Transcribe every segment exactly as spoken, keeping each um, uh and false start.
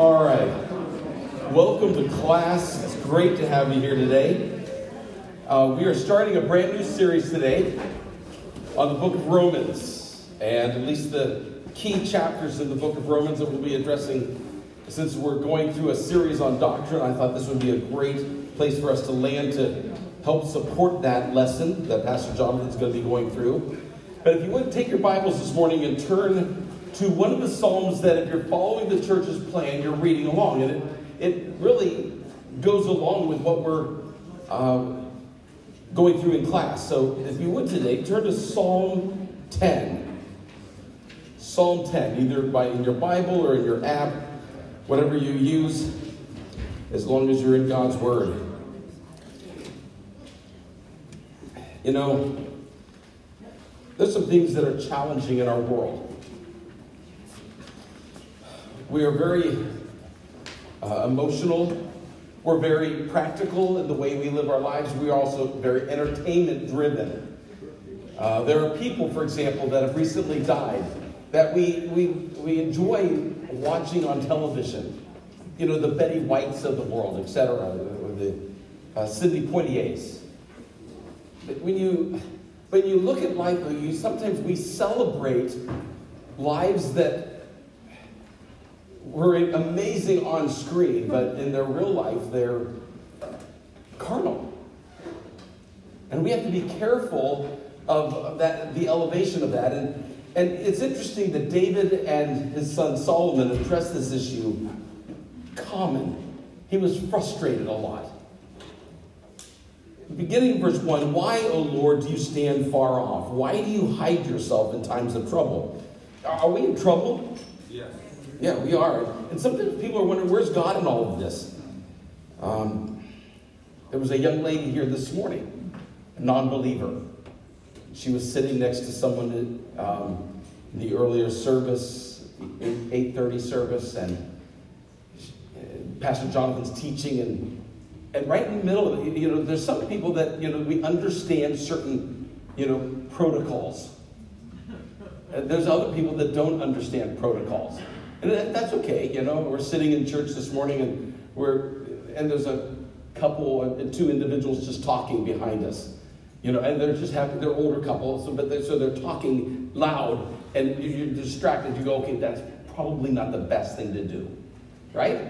All right. Welcome to class. It's great to have you here today. Uh, we are starting a brand new series today on the book of Romans, and at least the key chapters in the book of Romans that we'll be addressing. Since we're going through a series on doctrine, I thought this would be a great place for us to land to help support that lesson that Pastor Jonathan's going to be going through. But if you want to take your Bibles this morning and turn to one of the Psalms that, if you're following the church's plan, you're reading along. And it, it really goes along with what we're uh, going through in class. So if you would today, turn to Psalm ten. Psalm ten, either by in your Bible or in your app, whatever you use, as long as you're in God's Word. You know, there's some things that are challenging in our world. We are very uh, emotional. We're very practical in the way we live our lives. We are also very entertainment driven. Uh, there are people, for example, that have recently died that we, we we enjoy watching on television. You know, the Betty Whites of the world, et cetera, or the uh, Sydney Poitiers. But when you when you look at life, you sometimes we celebrate lives that were amazing on screen, but in their real life, they're carnal. And we have to be careful of that, the elevation of that. And, and it's interesting that David and his son Solomon addressed this issue common. He was frustrated a lot. Beginning in verse one, why, O Lord, do you stand far off? Why do you hide yourself in times of trouble? Are we in trouble? Yes. Yeah, we are. And sometimes people are wondering, where's God in all of this? Um, there was a young lady here this morning, a non-believer. She was sitting next to someone in, um, in the earlier service, the eight thirty service, and Pastor Jonathan's teaching. And, and right in the middle of it, you know, there's some people that, you know, we understand certain, you know, protocols. And there's other people that don't understand protocols. And that's okay, you know. We're sitting in church this morning, and we're and there's a couple, two individuals just talking behind us, you know. And they're just having they're older couple, so but they, so they're talking loud, and you're distracted. You go, okay, that's probably not the best thing to do, right?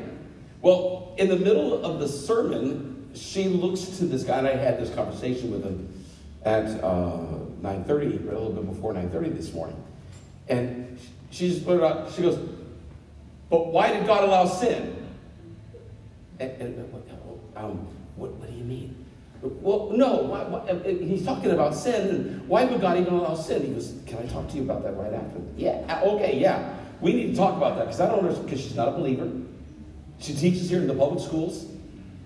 Well, in the middle of the sermon, she looks to this guy, and I had this conversation with him at uh, nine thirty, a little bit before nine thirty this morning, and she just put it out. She goes, but why did God allow sin? And, and, um, what, what do you mean? Well, no, why, why, he's talking about sin. And why would God even allow sin? He goes, can I talk to you about that right after? Yeah, okay, yeah. We need to talk about that because I don't understand, because she's not a believer. She teaches here in the public schools.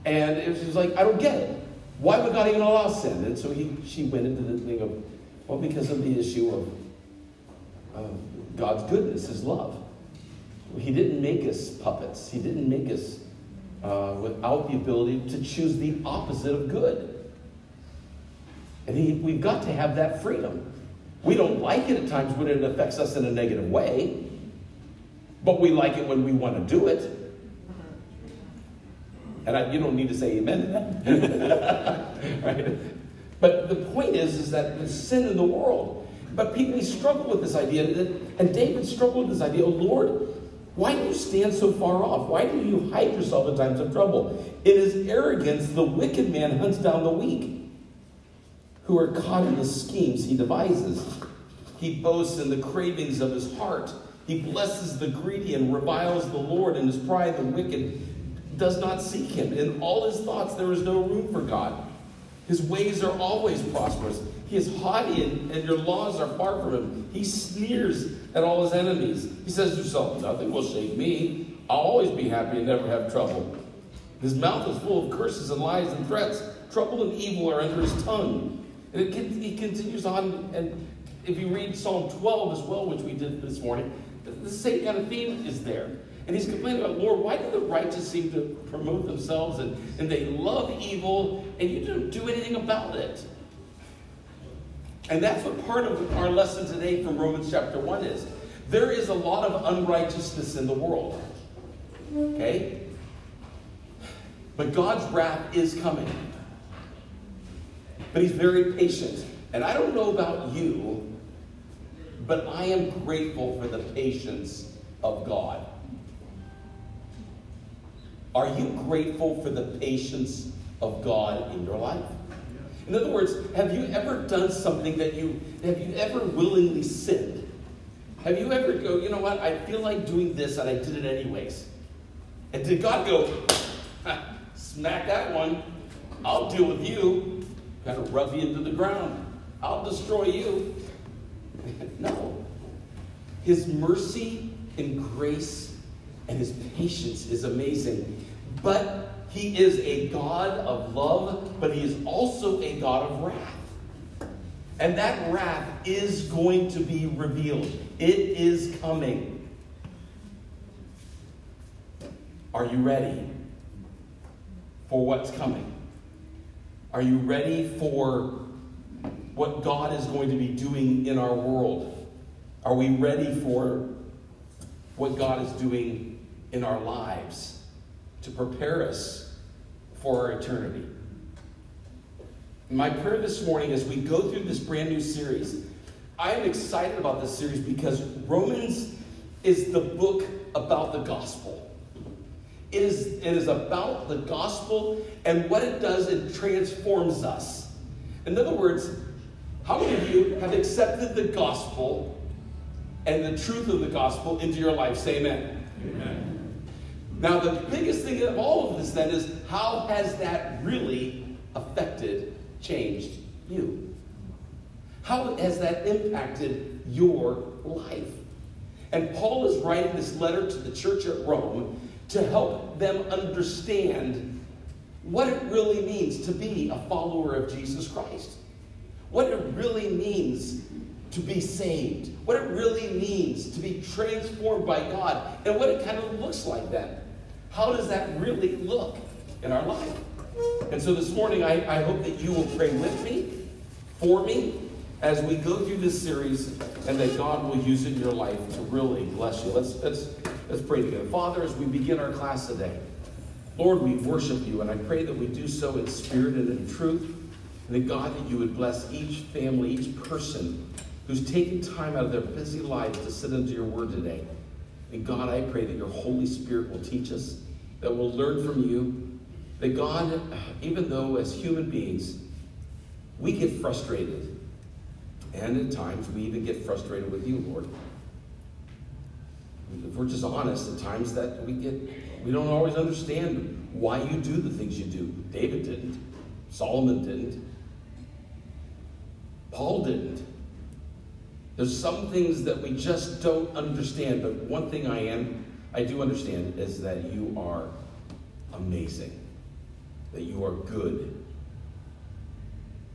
And it was, it was like, I don't get it. Why would God even allow sin? And so he, she went into the thing of, well, because of the issue of, of God's goodness, his love. He didn't make us puppets. He didn't make us uh, without the ability to choose the opposite of good. And he, we've got to have that freedom. We don't like it at times when it affects us in a negative way, but we like it when we want to do it. And I, you don't need to say amen to that. Right? But the point is, is that there's sin in the world. But people, we struggle with this idea. And David struggled with this idea. Oh, Lord, why do you stand so far off? Why do you hide yourself in times of trouble? In his arrogance, the wicked man hunts down the weak, who are caught in the schemes he devises. He boasts in the cravings of his heart. He blesses the greedy and reviles the Lord. In his pride, the wicked does not seek him. In all his thoughts, there is no room for God. His ways are always prosperous. He is haughty, and, and your laws are far from him. He sneers at all his enemies. He says to himself, nothing will shake me. I'll always be happy and never have trouble. His mouth is full of curses and lies and threats. Trouble and evil are under his tongue. And it can, he continues on. And if you read Psalm twelve as well, which we did this morning, the, the same kind of theme is there. And he's complaining about, Lord, why do the righteous seem to promote themselves, and, and they love evil, and you don't do anything about it? And that's what part of our lesson today from Romans chapter one is. There is a lot of unrighteousness in the world. Okay? But God's wrath is coming. But he's very patient. And I don't know about you, but I am grateful for the patience of God. Are you grateful for the patience of God in your life? In other words, have you ever done something that you, have you ever willingly sinned? Have you ever go, you know what, I feel like doing this and I did it anyways. And did God go, smack that one, I'll deal with you, kind of rub you into the ground, I'll destroy you. No. His mercy and grace and his patience is amazing. But he is a God of love, but he is also a God of wrath. And that wrath is going to be revealed. It is coming. Are you ready for what's coming? Are you ready for what God is going to be doing in our world? Are we ready for what God is doing in our lives to prepare us for our eternity? My prayer this morning as we go through this brand new series, I am excited about this series because Romans is the book about the gospel. It is, it is about the gospel and what it does, it transforms us. In other words, how many of you have accepted the gospel and the truth of the gospel into your life? Say amen. Amen. Now the biggest thing of all of this then is how has that really affected, changed you? How has that impacted your life? And Paul is writing this letter to the church at Rome to help them understand what it really means to be a follower of Jesus Christ. What it really means to be saved. What it really means to be transformed by God. And what it kind of looks like then. How does that really look in our life? And so this morning, I, I hope that you will pray with me, for me, as we go through this series, and that God will use it in your life to really bless you. Let's, let's, let's pray together. Father, as we begin our class today, Lord, we worship you, and I pray that we do so in spirit and in truth, and that God, that you would bless each family, each person who's taking time out of their busy lives to sit under your word today. And God, I pray that your Holy Spirit will teach us, that we'll learn from you, that God, even though as human beings, we get frustrated, and at times, we even get frustrated with you, Lord. If we're just honest, at times that we get, we don't always understand why you do the things you do. David didn't. Solomon didn't. Paul didn't. There's some things that we just don't understand, but one thing I am, I do understand is that you are amazing, that you are good,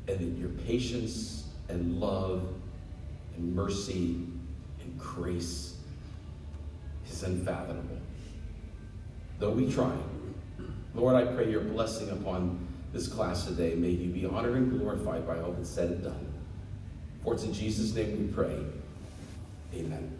and that your patience and love and mercy and grace is unfathomable. Though we try, Lord, I pray your blessing upon this class today. May you be honored and glorified by all that's said and done. For it's in Jesus' name we pray. Amen.